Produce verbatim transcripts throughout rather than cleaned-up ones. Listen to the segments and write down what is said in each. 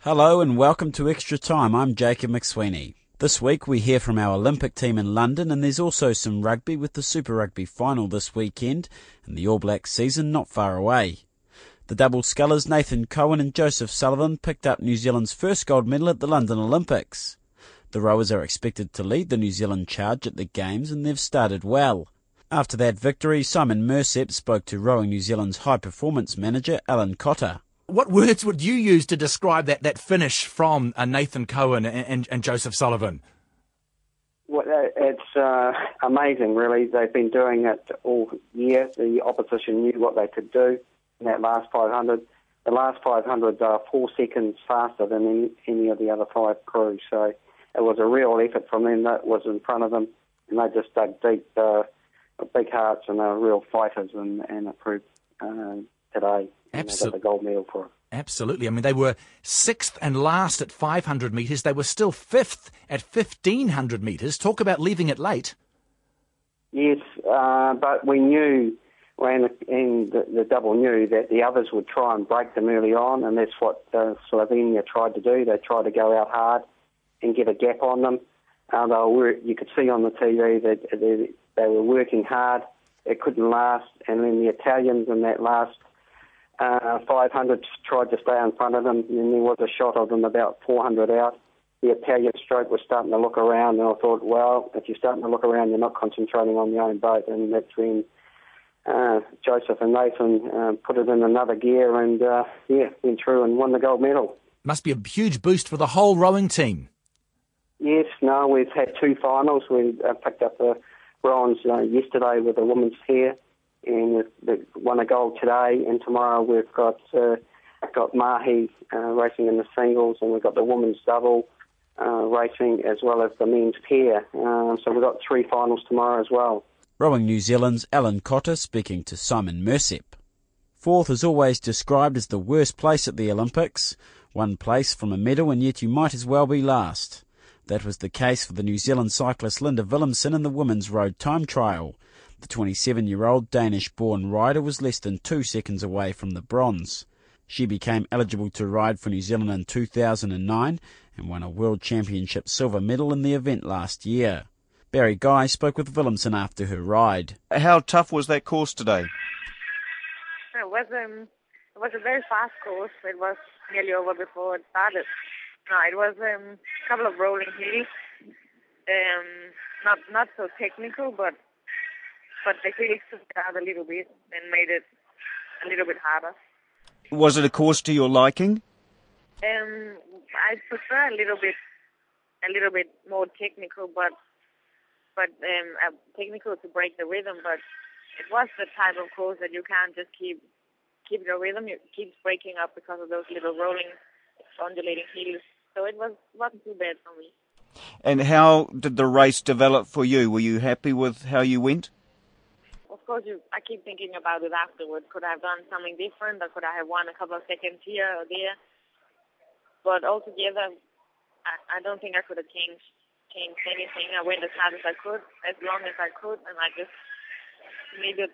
Hello and welcome to Extra Time. I'm Jacob McSweeney. This week we hear from our Olympic team in London, and there's also some rugby with the Super Rugby final this weekend and the All Blacks season not far away. The double scullers Nathan Cohen and Joseph Sullivan picked up New Zealand's first gold medal at the London Olympics. The rowers are expected to lead the New Zealand charge at the Games, and they've started well. After that victory, Simon Mercep spoke to Rowing New Zealand's high-performance manager, Alan Cotter. What words would you use to describe that, that finish from uh, Nathan Cohen and, and, and Joseph Sullivan? Well, it's uh, amazing, really. They've been doing it all year. The opposition knew what they could do. In that last five hundred, the last five hundred are four seconds faster than any, any of the other five crews. So it was a real effort from them that was in front of them, and they just dug deep, uh, big hearts, and they were real fighters, and, and it proved uh, today. Absolutely, gold medal for it. Absolutely. I mean, they were sixth and last at five hundred metres. They were still fifth at fifteen hundred metres. Talk about leaving it late. Yes, uh, but we knew. And the, the double knew that the others would try and break them early on, and that's what uh, Slovenia tried to do. They tried to go out hard and get a gap on them. And they were, you could see on the T V that they, they were working hard. It couldn't last. And then the Italians in that last uh, five hundred tried to stay in front of them, and there was a shot of them about four hundred out. The Italian stroke was starting to look around, and I thought, well, if you're starting to look around, you're not concentrating on your own boat, and that's when... Uh, Joseph and Nathan uh, put it in another gear and, uh, yeah, went through and won the gold medal. Must be a huge boost for the whole rowing team. Yes, no, we've had two finals. We uh, picked up the bronze uh, yesterday with the women's here, and we've won a gold today, and tomorrow we've got uh, got Mahi uh, racing in the singles, and we've got the women's double uh, racing as well as the men's pair. Um, so we've got three finals tomorrow as well. Rowing New Zealand's Alan Cotter speaking to Simon Mercep. Fourth is always described as the worst place at the Olympics. One place from a medal, and yet you might as well be last. That was the case for the New Zealand cyclist Linda Villumsen in the women's road time trial. The twenty-seven-year-old Danish-born rider was less than two seconds away from the bronze. She became eligible to ride for New Zealand in two thousand nine and won a World Championship silver medal in the event last year. Barry Guy spoke with Villumsen after her ride. How tough was that course today? It was, um, it was a very fast course. It was nearly over before it started. No, it was um, a couple of rolling hills. Um, not not so technical, but but the hills took it out a little bit and made it a little bit harder. Was it a course to your liking? Um, I prefer a little bit a little bit more technical, but. but um, technical to break the rhythm, but it was the type of course that you can't just keep keep the rhythm. It keeps breaking up because of those little rolling, undulating hills. So it was, wasn't too bad for me. And how did the race develop for you? Were you happy with how you went? Of course, you, I keep thinking about it afterwards. Could I have done something different, or could I have won a couple of seconds here or there? But altogether, I, I don't think I could have changed. changed anything. I went as hard as I could, as long as I could, and I just needed,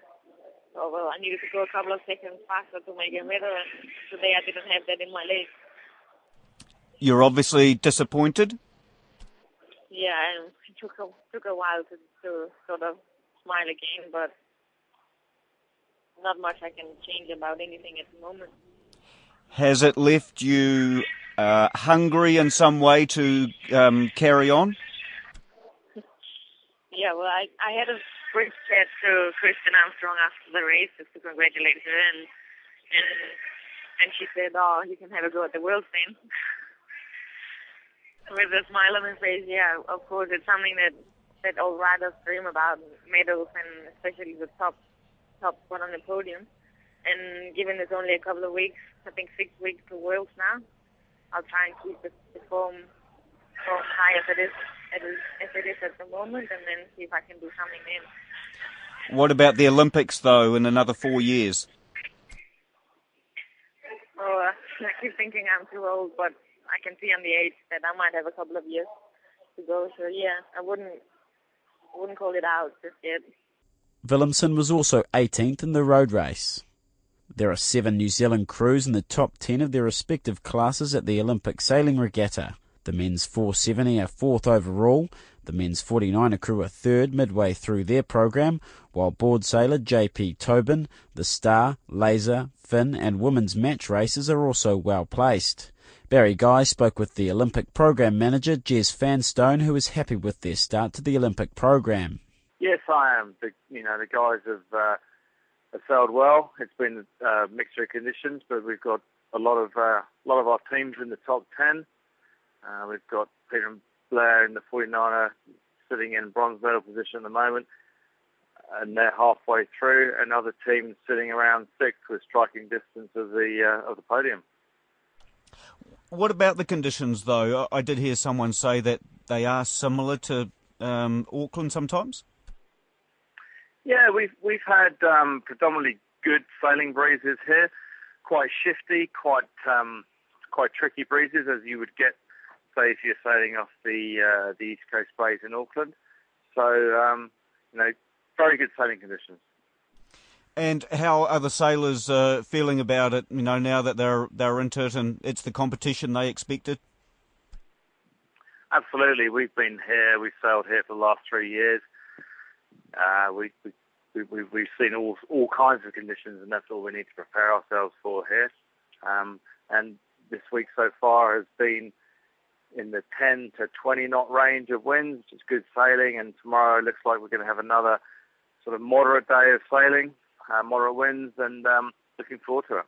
oh well, I needed to go a couple of seconds faster to make a medal, and today I didn't have that in my legs. You're obviously disappointed? Yeah, and it took a, took a while to, to sort of smile again, but not much I can change about anything at the moment. Has it left you Uh, hungry in some way to um, carry on? Yeah, well, I, I had a brief chat to Kristen Armstrong after the race just to congratulate her, and and, and she said, "Oh, you can have a go at the world thing." With a smile on her face, yeah, of course, it's something that, that all riders dream about, medals, and especially the top top one on the podium. And given there's only a couple of weeks, I think six weeks to Worlds now, I'll try and keep the, the form, form high if it is if it is at the moment, and then see if I can do something then. What about the Olympics, though, in another four years? Oh, uh, I keep thinking I'm too old, but I can see on the age that I might have a couple of years to go. So, yeah, I wouldn't, I wouldn't call it out just yet. Villumsen was also eighteenth in the road race. There are seven New Zealand crews in the top ten of their respective classes at the Olympic Sailing Regatta. The men's four seventy are fourth overall, the men's forty-niner crew are third midway through their programme, while board sailor J P Tobin, the Star, Laser, Fin and women's match races are also well placed. Barry Guy spoke with the Olympic programme manager Jez Fanstone, who is happy with their start to the Olympic programme. Yes, I am. The, you know, the guys have, uh, have sailed well. It's been a mixture of conditions, but we've got a lot of uh, a lot of our teams in the top ten. Uh, we've got Peter Blair in the forty-niner sitting in bronze medal position at the moment, and they're halfway through, and other teams sitting around sixth with striking distance of the uh, of the podium. What about the conditions, though? I did hear someone say that they are similar to um, Auckland sometimes. Yeah, we've we've had um, predominantly good sailing breezes here, quite shifty, quite um, quite tricky breezes, as you would get, say, if you're sailing off the uh, the East Coast Bays in Auckland. So, um, you know, very good sailing conditions. And how are the sailors uh, feeling about it, you know, now that they're they're into it and it's the competition they expected? Absolutely. We've been here, we've sailed here for the last three years. Uh, we, we, we, we've seen all all kinds of conditions, and that's all we need to prepare ourselves for here. Um, and this week so far has been in the ten to twenty knot range of winds, which is good sailing, and tomorrow looks like we're going to have another sort of moderate day of sailing. Uh, moderate winds, and um, looking forward to it.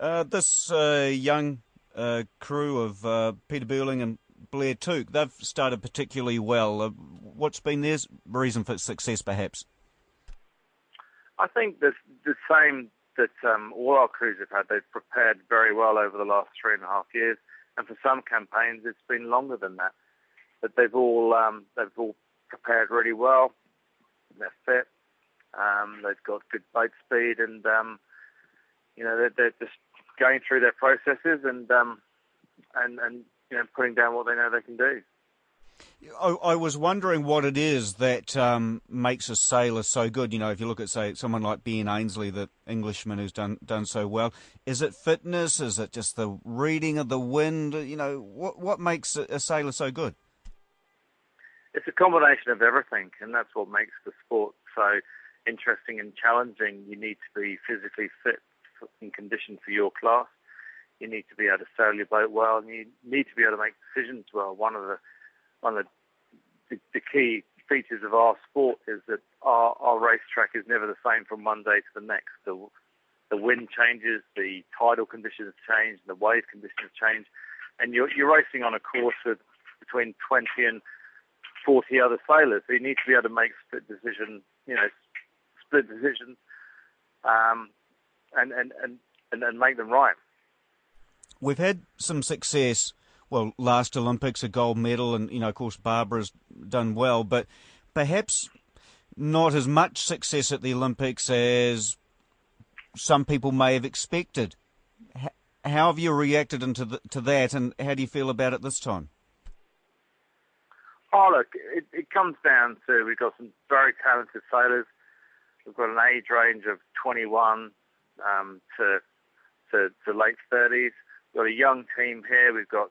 Uh, this uh, young uh, crew of uh, Peter Burling and Blair Tooke, they've started particularly well. Uh, what's been their reason for success, perhaps? I think the the same that um, all our crews have had. They've prepared very well over the last three and a half years, and for some campaigns it's been longer than that. But they've all um, they've all prepared really well. They're fit. Um, they've got good boat speed, and um, you know they're, they're just going through their processes and um, and and you know putting down what they know they can do. I, I was wondering what it is that um, makes a sailor so good. You know, if you look at, say, someone like Ben Ainslie, the Englishman who's done done so well, is it fitness? Is it just the reading of the wind? You know, what what makes a sailor so good? It's a combination of everything, and that's what makes the sport so interesting and challenging. You need to be physically fit and conditioned for your class. You need to be able to sail your boat well, and you need to be able to make decisions well. One of the one of the, the key features of our sport is that our, our racetrack is never the same from one day to the next. The, the wind changes, the tidal conditions change, the wave conditions change, and you're, you're racing on a course with between twenty and forty other sailors. So you need to be able to make split decisions, you know, the decisions um, and, and, and, and make them right. We've had some success, well, last Olympics, a gold medal, and, you know, of course, Barbara's done well, but perhaps not as much success at the Olympics as some people may have expected. How have you reacted into the, to that, and how do you feel about it this time? Oh, look, it, it comes down to we've got some very talented sailors. We've got an age range of twenty-one um, to, to to late thirties. We've got a young team here. We've got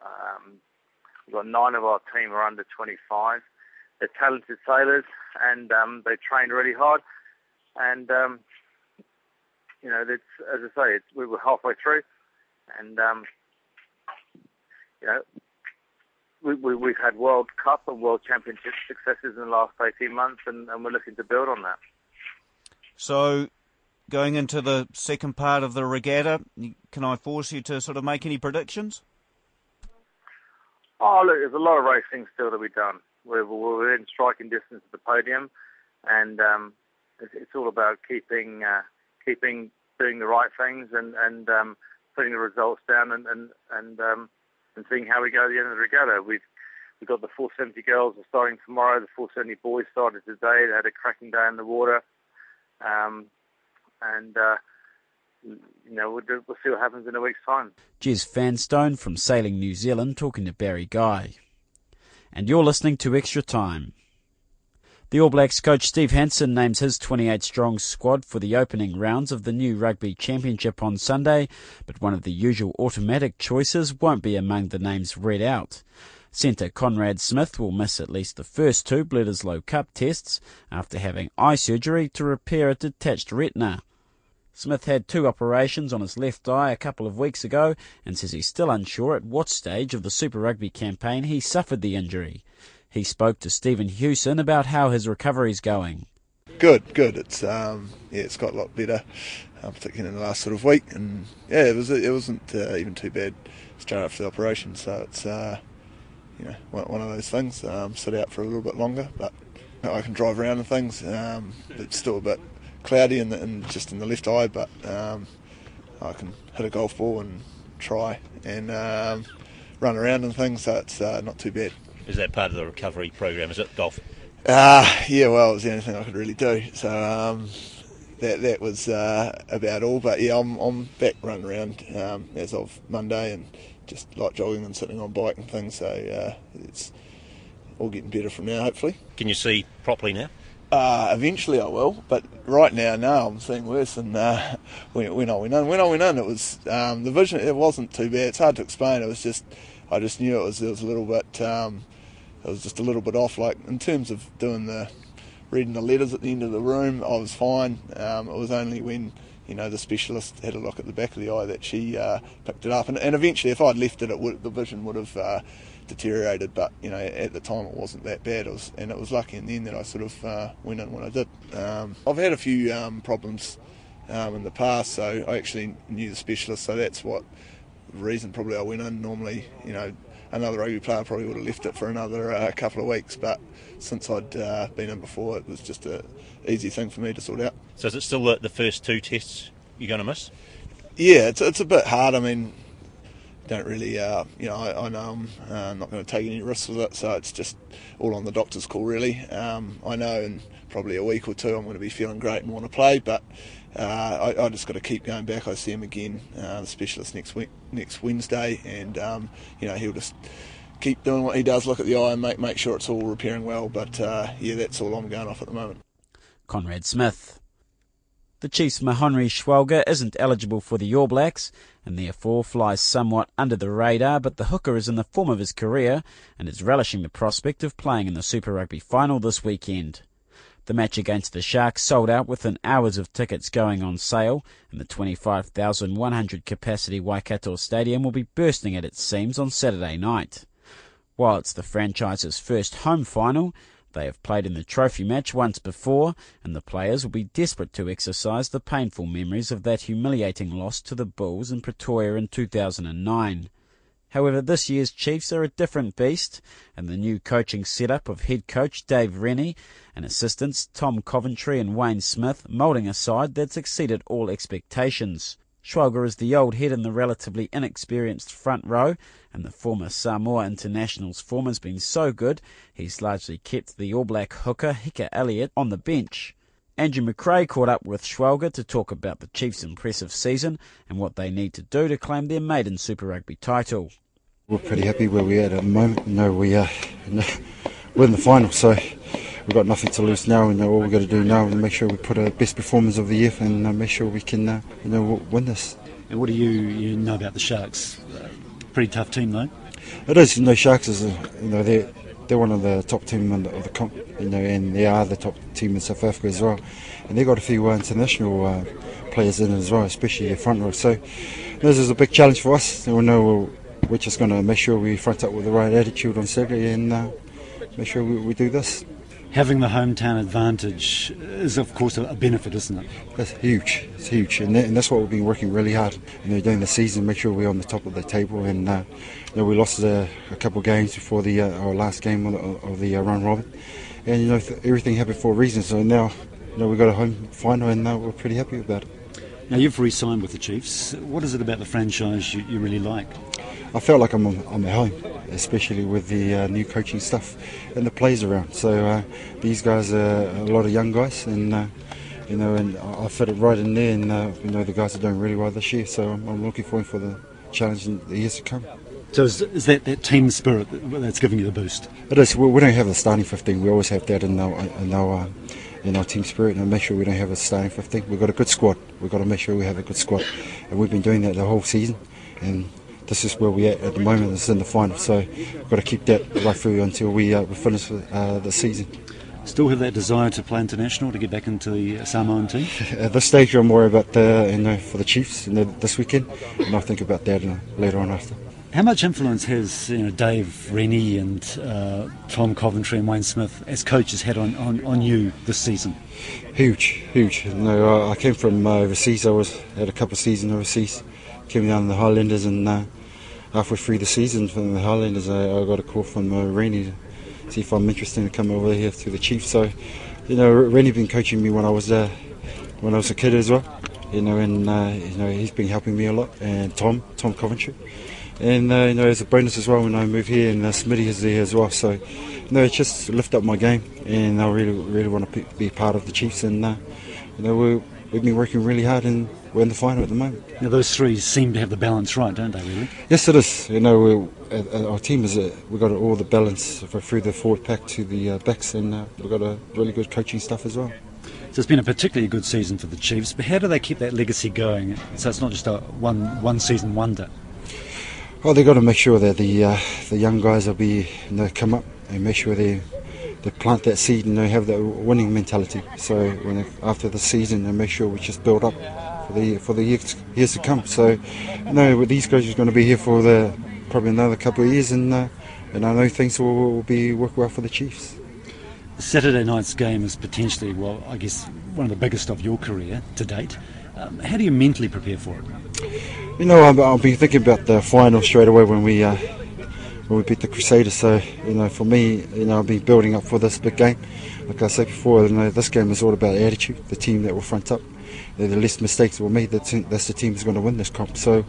um, we've got nine of our team are under twenty-five. They're talented sailors, and um, they trained really hard. And um, you know, it's, as I say, it's, we were halfway through, and um, you know, we, we, we've had World Cup and World Championship successes in the last eighteen months, and, and we're looking to build on that. So, going into the second part of the regatta, can I force you to sort of make any predictions? Oh, look, there's a lot of racing still to be done. We're, we're in striking distance of the podium, and um, it's, it's all about keeping uh, keeping doing the right things and, and um, putting the results down and and and, um, and seeing how we go at the end of the regatta. We've we've got the four seventy girls are starting tomorrow. The four seventy boys started today. They had a cracking day in the water, um, and uh, you know we'll, do, we'll see what happens in a week's time. Jez Fanstone from Sailing New Zealand talking to Barry Guy, and you're listening to Extra Time. The All Blacks coach Steve Hansen names his twenty-eight strong squad for the opening rounds of the new Rugby Championship on Sunday, but one of the usual automatic choices won't be among the names read out. Centre Conrad Smith will miss at least the first two Bledisloe Cup tests after having eye surgery to repair a detached retina. Smith had two operations on his left eye a couple of weeks ago and says he's still unsure at what stage of the Super Rugby campaign he suffered the injury. He spoke to Stephen Hewson about how his recovery's going. Good, good. It's um, yeah, it's got a lot better, um, particularly in the last sort of week. And yeah, it was it wasn't uh, even too bad straight after the operation. So it's uh, you know one of those things. Um, sit out for a little bit longer, but I can drive around and things. Um, it's still a bit cloudy in, the, in just in the left eye, but um, I can hit a golf ball and try and um, run around and things. So it's uh, not too bad. Is that part of the recovery program? Is it golf? Ah, uh, yeah. Well, it was the only thing I could really do. So um, that that was uh, about all. But yeah, I'm I'm back running around um, as of Monday, and just like jogging and sitting on bike and things. So uh, it's all getting better from now, hopefully. Can you see properly now? Uh, eventually I will, but right now, no, I'm seeing worse than uh, when, when I went in. When I went in, it was um, the vision. It wasn't too bad. It's hard to explain. It was just I just knew it was it was a little bit. Um, I was just a little bit off, like in terms of doing the reading the letters at the end of the room. I was fine. Um, it was only when you know the specialist had a look at the back of the eye that she uh, picked it up, and, and eventually, if I'd left it, it would, the vision would have uh, deteriorated. But you know, at the time, it wasn't that bad. It was, and it was lucky in the end that I sort of uh, went in when I did. Um, I've had a few um, problems um, in the past, so I actually knew the specialist. So that's what reason probably I went in. Normally, you know, another rugby player probably would have left it for another uh, couple of weeks, but since I'd uh, been in before, it was just a easy thing for me to sort out. So is it still the, the first two tests you're going to miss? Yeah, it's it's a bit hard. I mean, don't really, uh, you know, I, I know I'm uh, not going to take any risks with it, so it's just all on the doctor's call, really. Um, I know in probably a week or two I'm going to be feeling great and want to play, but uh, I, I just got to keep going back. I see him again, uh, the specialist, next week, next Wednesday, and, um, you know, he'll just keep doing what he does, look at the eye and make, make sure it's all repairing well, but, uh, yeah, that's all I'm going off at the moment. Conrad Smith. The Chiefs' Mahonri Schwalger isn't eligible for the All Blacks and therefore flies somewhat under the radar, but the hooker is in the form of his career and is relishing the prospect of playing in the Super Rugby final this weekend. The match against the Sharks sold out within hours of tickets going on sale, and the twenty-five thousand one hundred capacity Waikato Stadium will be bursting at its seams on Saturday night. While it's the franchise's first home final, they have played in the trophy match once before, and the players will be desperate to exercise the painful memories of that humiliating loss to the Bulls in Pretoria in two thousand nine. However, this year's Chiefs are a different beast, and the new coaching setup of head coach Dave Rennie and assistants Tom Coventry and Wayne Smith moulding a side that's exceeded all expectations. Schwalger is the old head in the relatively inexperienced front row, and the former Samoa international's form has been so good he's largely kept the All Black hooker Hika Elliott on the bench. Andrew McRae caught up with Schwalger to talk about the Chiefs' impressive season and what they need to do to claim their maiden Super Rugby title. We're pretty happy where we are at the moment. No, we are no, we're in the final, so we've got nothing to lose now, and all we've got to do now is make sure we put our best performance of the year and uh, make sure we can uh, you know, win this. And what do you, you know about the Sharks? Uh, pretty tough team though. It is. You know, Sharks is a, you know they're they're one of the top team in the, of the comp, you know, and they are the top team in South Africa as well. And they've got a few uh, international uh, players in as well, especially their front row. So this is a big challenge for us. We know we're just going to make sure we front up with the right attitude on Saturday and uh, make sure we, we do this. Having the hometown advantage is, of course, a benefit, isn't it? That's huge. It's huge, and, that, and that's what we've been working really hard. You know, during the season, make sure we're on the top of the table. And uh, you know, we lost uh, a couple of games before the uh, our last game of the, of the uh, round robin, and you know, th- everything happened for a reason. So now, you know, we've got a home final, and uh, we're pretty happy about it. Now, you've re-signed with the Chiefs. What is it about the franchise you, you really like? I felt like I'm I'm at home, especially with the uh, new coaching stuff and the players around. So uh, these guys are a lot of young guys, and uh, you know, and I fit it right in there. And uh, you know, the guys are doing really well this year, so I'm, I'm looking forward for the challenge in the years to come. So is, is that that team spirit that's giving you the boost? It is. We, we don't have the starting fifteen. We always have that in our in our. Uh, in our team spirit, and make sure we don't have a starting fifteen. We've got a good squad. We've got to make sure we have a good squad, and we've been doing that the whole season, and this is where we're at at the moment. It's in the final, so we've got to keep that right through until we, uh, we finish uh, the season. Still have that desire to play international, to get back into the Samoan team? At this stage I'm worried about the, you know, for the Chiefs you know, this weekend, and I'll think about that later on after. How much influence has you know Dave Rennie and uh, Tom Coventry and Wayne Smith as coaches had on, on, on you this season? Huge, huge. You know, I came from uh, overseas. I was had a couple of seasons overseas. Came down to the Highlanders, and uh, halfway through the season from the Highlanders, I, I got a call from uh, Rennie to see if I'm interested in coming over here to the Chiefs. So, you know, Rennie's been coaching me when I was uh, when I was a kid as well. You know, and uh, you know he's been helping me a lot. And Tom, Tom Coventry. And, uh, you know, as a bonus as well when I move here, and uh, Smitty is there as well. So, you know, it just lift up my game, and I really, really want to be part of the Chiefs. And, uh, you know, we're, we've been working really hard, and we're in the final at the moment. Now, those three seem to have the balance right, don't they, really? Yes, it is. You know, we're, our team is, a, we've got all the balance through the forward pack to the uh, backs, and uh, we've got a really good coaching stuff as well. So it's been a particularly good season for the Chiefs, but how do they keep that legacy going so it's not just a one, one season wonder? Well, they've got to make sure that the uh, the young guys will be you know, come up and make sure they they plant that seed and they have that winning mentality. So when they, after the season, they make sure we just build up for the for the years, years to come. So you know, these guys are going to be here for the probably another couple of years, and uh, and I know things will, will be work well for the Chiefs. Saturday night's game is potentially, well, I guess one of the biggest of your career to date. Um, how do you mentally prepare for it? You know, I'll, I'll be thinking about the final straight away when we uh, when we beat the Crusaders. So, you know, for me, you know, I'll be building up for this big game. Like I said before, you know, this game is all about attitude. The team that will front up, the least mistakes will make. That's the team that's going to win this comp. So,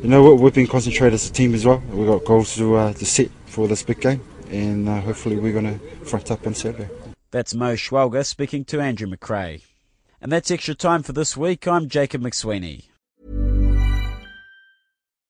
you know, we've been concentrated as a team as well. We've got goals to uh, to set for this big game, and uh, hopefully we're going to front up on Saturday. That's Mo Schwalger speaking to Andrew McRae, and that's Extra Time for this week. I'm Jacob McSweeney.